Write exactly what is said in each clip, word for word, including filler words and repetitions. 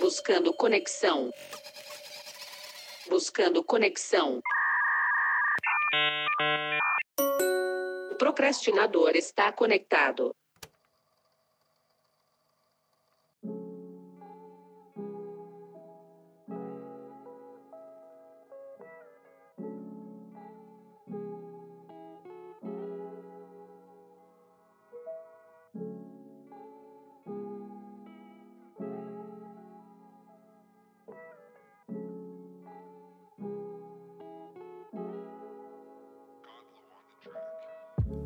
Buscando conexão. Buscando conexão. O procrastinador está conectado.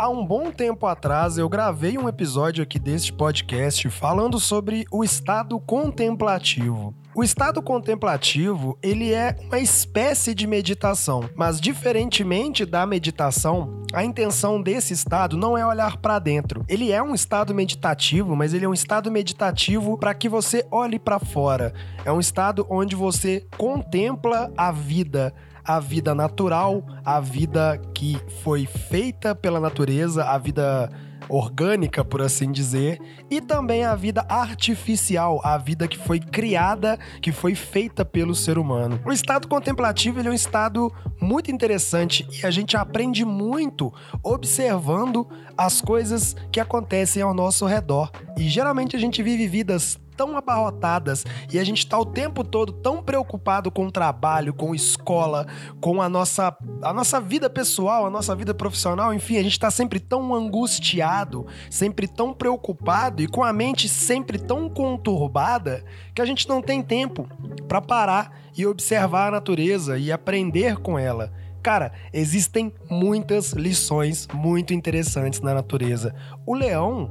Há um bom tempo atrás, eu gravei um episódio aqui deste podcast falando sobre o estado contemplativo. O estado contemplativo, ele é uma espécie de meditação, mas diferentemente da meditação, a intenção desse estado não é olhar para dentro. Ele é um estado meditativo, mas ele é um estado meditativo para que você olhe para fora. É um estado onde você contempla a vida. A vida natural, a vida que foi feita pela natureza, a vida orgânica, por assim dizer, e também a vida artificial, a vida que foi criada, que foi feita pelo ser humano. O estado contemplativo, ele é um estado muito interessante e a gente aprende muito observando as coisas que acontecem ao nosso redor. E geralmente a gente vive vidas tão abarrotadas e a gente tá o tempo todo tão preocupado com o trabalho, com escola, com a nossa, a nossa vida pessoal, a nossa vida profissional, enfim, a gente tá sempre tão angustiado, sempre tão preocupado e com a mente sempre tão conturbada que a gente não tem tempo para parar e observar a natureza e aprender com ela. Cara, existem muitas lições muito interessantes na natureza. O leão,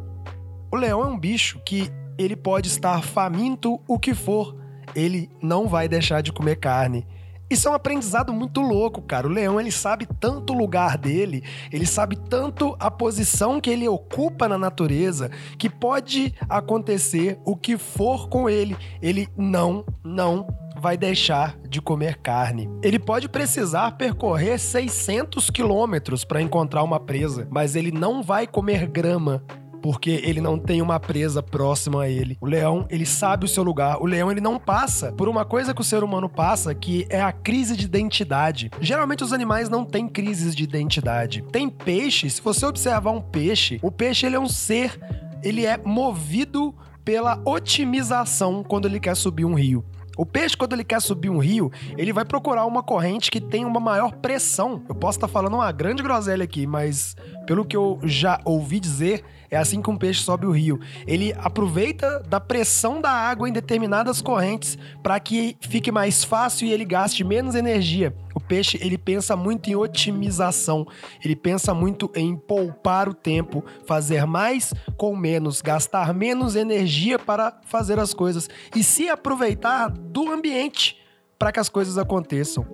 o leão é um bicho que ele pode estar faminto, o que for, ele não vai deixar de comer carne. Isso é um aprendizado muito louco, cara. O leão, ele sabe tanto o lugar dele, ele sabe tanto a posição que ele ocupa na natureza, que pode acontecer o que for com ele. Ele não, não vai deixar de comer carne. Ele pode precisar percorrer seiscentos quilômetros para encontrar uma presa, mas ele não vai comer grama, porque ele não tem uma presa próxima a ele. O leão, ele sabe o seu lugar. O leão, ele não passa por uma coisa que o ser humano passa, que é a crise de identidade. Geralmente, os animais não têm crises de identidade. Tem peixe, se você observar um peixe, o peixe, ele é um ser, ele é movido pela otimização quando ele quer subir um rio. O peixe, quando ele quer subir um rio, ele vai procurar uma corrente que tem uma maior pressão. Eu posso estar falando uma grande groselha aqui, mas pelo que eu já ouvi dizer, é assim que um peixe sobe o rio. Ele aproveita da pressão da água em determinadas correntes para que fique mais fácil e ele gaste menos energia. O peixe, ele pensa muito em otimização, ele pensa muito em poupar o tempo, fazer mais com menos, gastar menos energia para fazer as coisas e se aproveitar do ambiente para que as coisas aconteçam.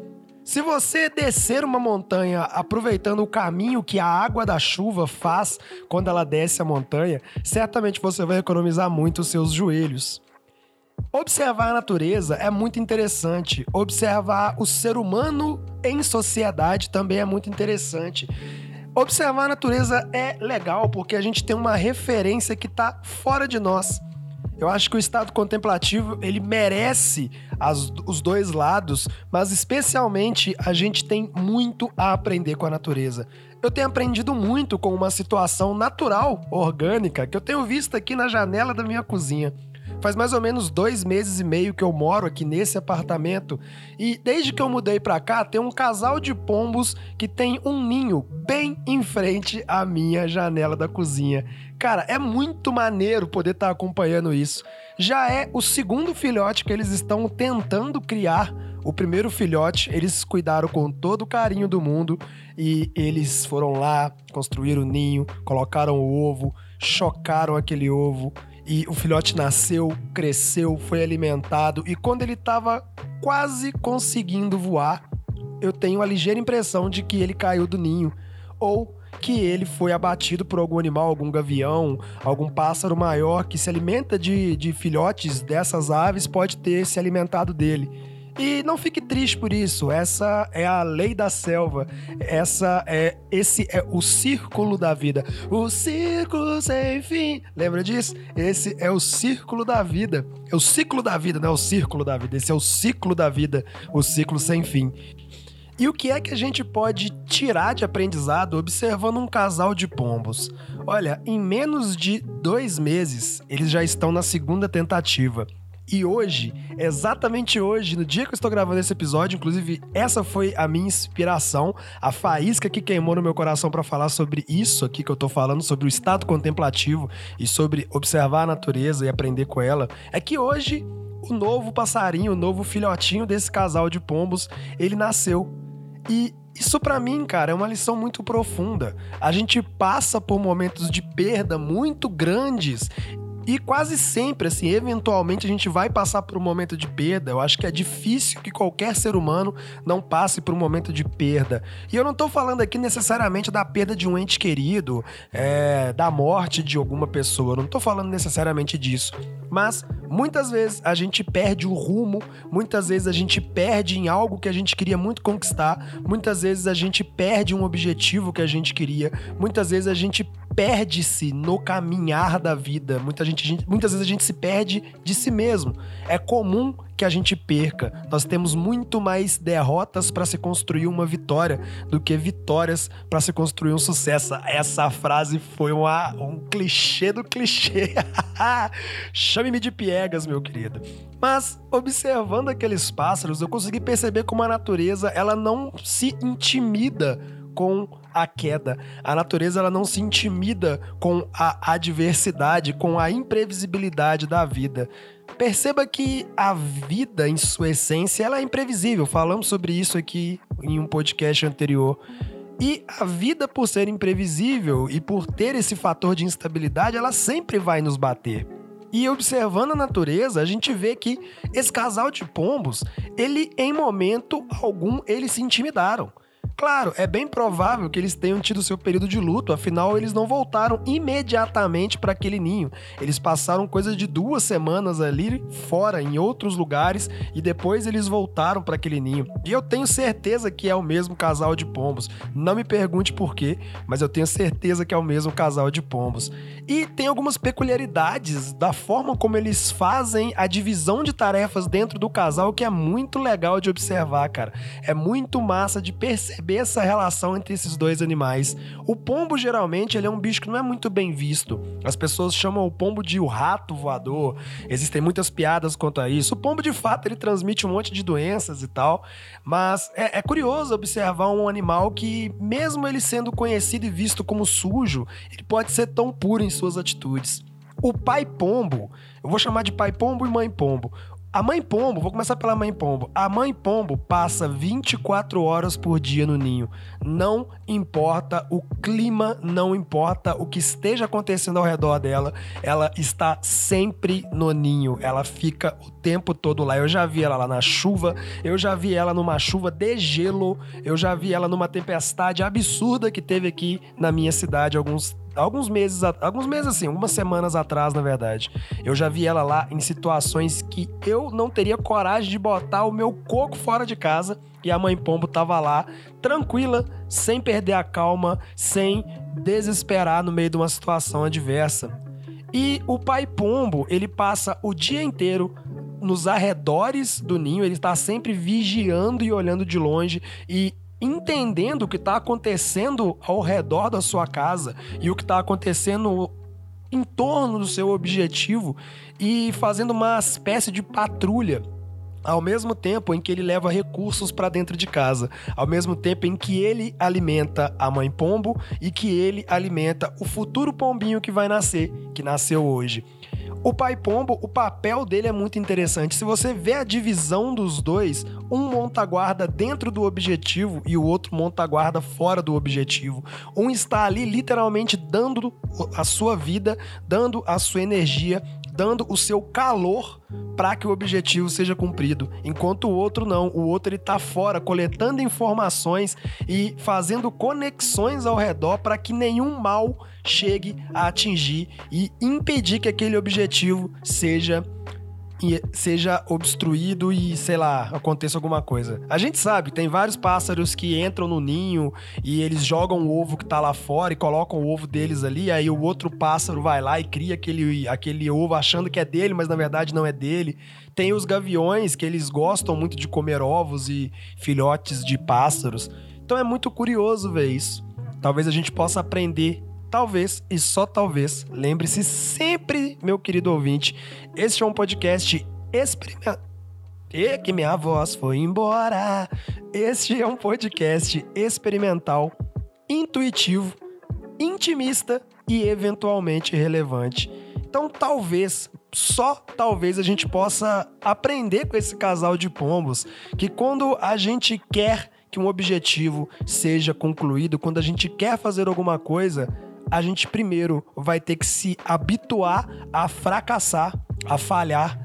Se você descer uma montanha aproveitando o caminho que a água da chuva faz quando ela desce a montanha, certamente você vai economizar muito os seus joelhos. Observar a natureza é muito interessante. Observar o ser humano em sociedade também é muito interessante. Observar a natureza é legal porque a gente tem uma referência que está fora de nós. Eu acho que o estado contemplativo, ele merece as, os dois lados, mas especialmente a gente tem muito a aprender com a natureza. Eu tenho aprendido muito com uma situação natural, orgânica, que eu tenho visto aqui na janela da minha cozinha. Faz mais ou menos dois meses e meio que eu moro aqui nesse apartamento e desde que eu mudei pra cá tem um casal de pombos que tem um ninho bem em frente à minha janela da cozinha. Cara, é muito maneiro poder estar acompanhando isso. Já é o segundo filhote que eles estão tentando criar. O primeiro filhote, eles cuidaram com todo o carinho do mundo e eles foram lá, construíram o ninho, colocaram o ovo, chocaram aquele ovo. E o filhote nasceu, cresceu, foi alimentado e quando ele estava quase conseguindo voar, eu tenho a ligeira impressão de que ele caiu do ninho ou que ele foi abatido por algum animal, algum gavião, algum pássaro maior que se alimenta de, de filhotes dessas aves pode ter se alimentado dele. E não fique triste por isso, essa é a lei da selva, essa é, esse é o círculo da vida, o círculo sem fim, lembra disso? Esse é o círculo da vida, é o ciclo da vida, não é o círculo da vida, esse é o ciclo da vida, o ciclo sem fim. E o que é que a gente pode tirar de aprendizado observando um casal de pombos? Olha, em menos de dois meses, eles já estão na segunda tentativa. E hoje, exatamente hoje, no dia que eu estou gravando esse episódio, inclusive essa foi a minha inspiração, a faísca que queimou no meu coração para falar sobre isso aqui que eu tô falando, sobre o estado contemplativo e sobre observar a natureza e aprender com ela, é que hoje o novo passarinho, o novo filhotinho desse casal de pombos, ele nasceu. E isso pra mim, cara, é uma lição muito profunda. A gente passa por momentos de perda muito grandes. E quase sempre, assim, eventualmente a gente vai passar por um momento de perda. Eu acho que é difícil que qualquer ser humano não passe por um momento de perda. E eu não tô falando aqui necessariamente da perda de um ente querido, é, da morte de alguma pessoa. Eu não tô falando necessariamente disso. Mas muitas vezes a gente perde o rumo, muitas vezes a gente perde em algo que a gente queria muito conquistar, muitas vezes a gente perde um objetivo que a gente queria, muitas vezes a gente perde-se no caminhar da vida, muita gente, muitas vezes a gente se perde de si mesmo. É comum que a gente perca. Nós temos muito mais derrotas para se construir uma vitória do que vitórias para se construir um sucesso. Essa frase foi uma, um clichê do clichê. Chame-me de piegas, meu querido. Mas, observando aqueles pássaros, eu consegui perceber como a natureza, ela não se intimida com a queda. A natureza, ela não se intimida com a adversidade, com a imprevisibilidade da vida. Perceba que a vida, em sua essência, ela é imprevisível. Falamos sobre isso aqui em um podcast anterior. E a vida, por ser imprevisível e por ter esse fator de instabilidade, ela sempre vai nos bater. E observando a natureza, a gente vê que esse casal de pombos, ele, em momento algum, eles se intimidaram. Claro, é bem provável que eles tenham tido seu período de luto, afinal eles não voltaram imediatamente para aquele ninho. Eles passaram coisa de duas semanas ali fora, em outros lugares, e depois eles voltaram para aquele ninho. E eu tenho certeza que é o mesmo casal de pombos. Não me pergunte por quê, mas eu tenho certeza que é o mesmo casal de pombos. E tem algumas peculiaridades da forma como eles fazem a divisão de tarefas dentro do casal que é muito legal de observar, cara. É muito massa de perceber essa relação entre esses dois animais. O pombo, geralmente, ele é um bicho que não é muito bem visto. As pessoas chamam o pombo de o rato voador. Existem muitas piadas quanto a isso. O pombo, de fato, ele transmite um monte de doenças e tal, mas é, é curioso observar um animal que, mesmo ele sendo conhecido e visto como sujo, ele pode ser tão puro em suas atitudes. O pai pombo, eu vou chamar de pai pombo e mãe pombo. A mãe pombo, vou começar pela mãe pombo. A mãe pombo passa vinte e quatro horas por dia no ninho. Não importa o clima, não importa o que esteja acontecendo ao redor dela, ela está sempre no ninho. Ela fica o tempo todo lá. Eu já vi ela lá na chuva, eu já vi ela numa chuva de gelo, eu já vi ela numa tempestade absurda que teve aqui na minha cidade alguns Alguns meses, alguns meses assim, algumas semanas atrás, na verdade. Eu já vi ela lá em situações que eu não teria coragem de botar o meu coco fora de casa. E a mãe pombo tava lá, tranquila, sem perder a calma, sem desesperar no meio de uma situação adversa. E o pai pombo, ele passa o dia inteiro nos arredores do ninho. Ele tá sempre vigiando e olhando de longe e entendendo o que está acontecendo ao redor da sua casa e o que está acontecendo em torno do seu objetivo e fazendo uma espécie de patrulha. Ao mesmo tempo em que ele leva recursos para dentro de casa, ao mesmo tempo em que ele alimenta a mãe pombo e que ele alimenta o futuro pombinho que vai nascer, que nasceu hoje. O pai pombo, o papel dele é muito interessante. Se você vê a divisão dos dois, um monta a guarda dentro do objetivo e o outro monta a guarda fora do objetivo. Um está ali literalmente dando a sua vida, dando a sua energia, dando o seu calor para que o objetivo seja cumprido, enquanto o outro não, o outro ele tá fora, coletando informações e fazendo conexões ao redor para que nenhum mal chegue a atingir e impedir que aquele objetivo seja e seja obstruído e, sei lá, aconteça alguma coisa. A gente sabe, tem vários pássaros que entram no ninho e eles jogam o ovo que tá lá fora e colocam o ovo deles ali, aí o outro pássaro vai lá e cria aquele, aquele ovo achando que é dele, mas na verdade não é dele. Tem os gaviões, que eles gostam muito de comer ovos e filhotes de pássaros. Então é muito curioso ver isso. Talvez a gente possa aprender, talvez e só talvez. Lembre-se sempre, meu querido ouvinte, este é um podcast experimental. E que minha voz foi embora. Este é um podcast experimental, intuitivo, intimista e eventualmente relevante. Então talvez, só talvez a gente possa aprender com esse casal de pombos que quando a gente quer que um objetivo seja concluído, quando a gente quer fazer alguma coisa, a gente primeiro vai ter que se habituar a fracassar, a falhar.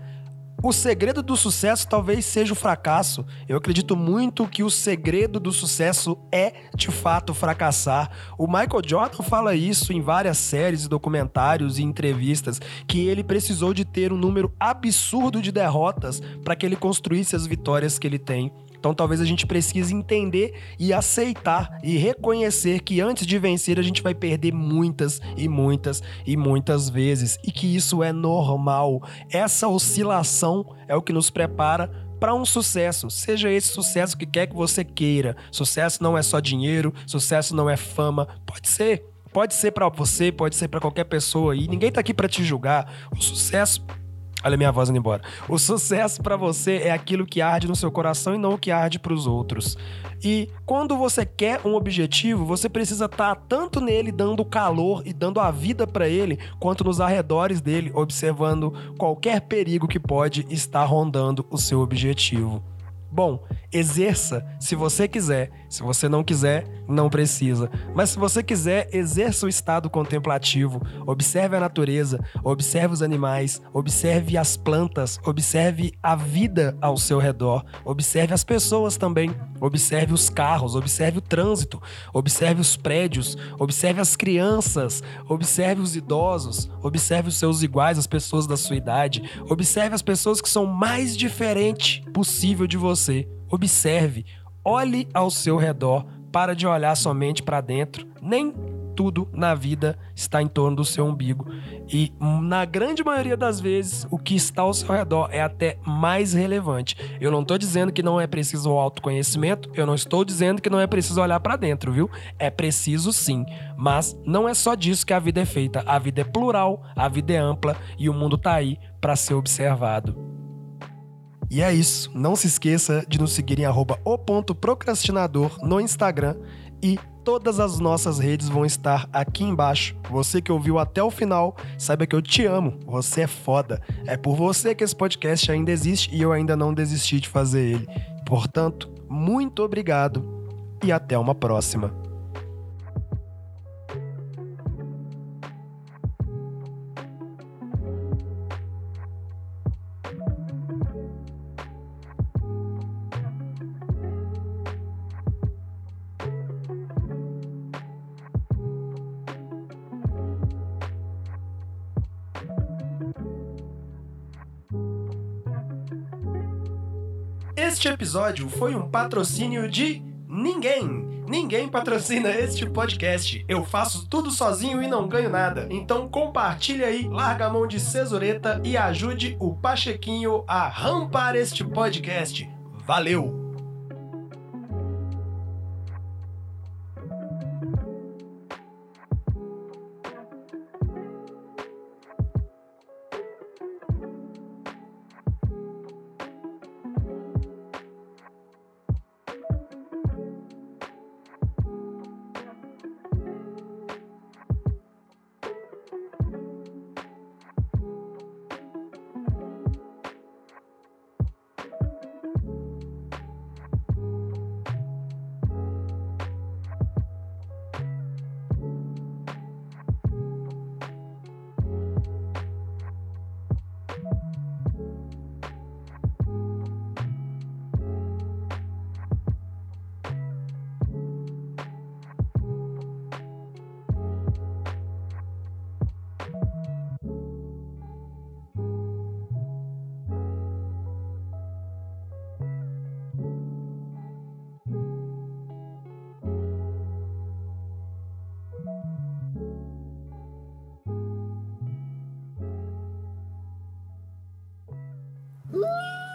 O segredo do sucesso talvez seja o fracasso. Eu acredito muito que o segredo do sucesso é, de fato, fracassar. O Michael Jordan fala isso em várias séries, documentários e entrevistas, que ele precisou de ter um número absurdo de derrotas para que ele construísse as vitórias que ele tem. Então talvez a gente precise entender e aceitar e reconhecer que antes de vencer a gente vai perder muitas e muitas e muitas vezes e que isso é normal. Essa oscilação é o que nos prepara para um sucesso, seja esse sucesso que quer que você queira. Sucesso não é só dinheiro, sucesso não é fama, pode ser. Pode ser para você, pode ser para qualquer pessoa e ninguém tá aqui para te julgar. O sucesso... Olha minha voz indo embora. O sucesso pra você é aquilo que arde no seu coração e não o que arde pros outros. E quando você quer um objetivo, você precisa estar tanto nele dando calor e dando a vida pra ele, quanto nos arredores dele, observando qualquer perigo que pode estar rondando o seu objetivo. Bom, exerça se você quiser. Se você não quiser, não precisa. Mas se você quiser, exerça o estado contemplativo. Observe a natureza, observe os animais, observe as plantas, observe a vida ao seu redor, observe as pessoas também, observe os carros, observe o trânsito, observe os prédios, observe as crianças, observe os idosos, observe os seus iguais, as pessoas da sua idade, observe as pessoas que são mais diferentes possível de você. Você, observe, olhe ao seu redor, para de olhar somente para dentro. Nem tudo na vida está em torno do seu umbigo. E na grande maioria das vezes, o que está ao seu redor é até mais relevante. Eu não estou dizendo que não é preciso o autoconhecimento, eu não estou dizendo que não é preciso olhar para dentro, viu? É preciso sim, mas não é só disso que a vida é feita. A vida é plural, a vida é ampla e o mundo está aí para ser observado. E é isso, não se esqueça de nos seguir em arroba o ponto procrastinador no Instagram e todas as nossas redes vão estar aqui embaixo. Você que ouviu até o final, saiba que eu te amo, você é foda. É por você que esse podcast ainda existe e eu ainda não desisti de fazer ele. Portanto, muito obrigado e até uma próxima. Este episódio foi um patrocínio de ninguém. Ninguém patrocina este podcast. Eu faço tudo sozinho e não ganho nada. Então compartilha aí, larga a mão de cesureta e ajude o Pachequinho a rampar este podcast. Valeu! Hum.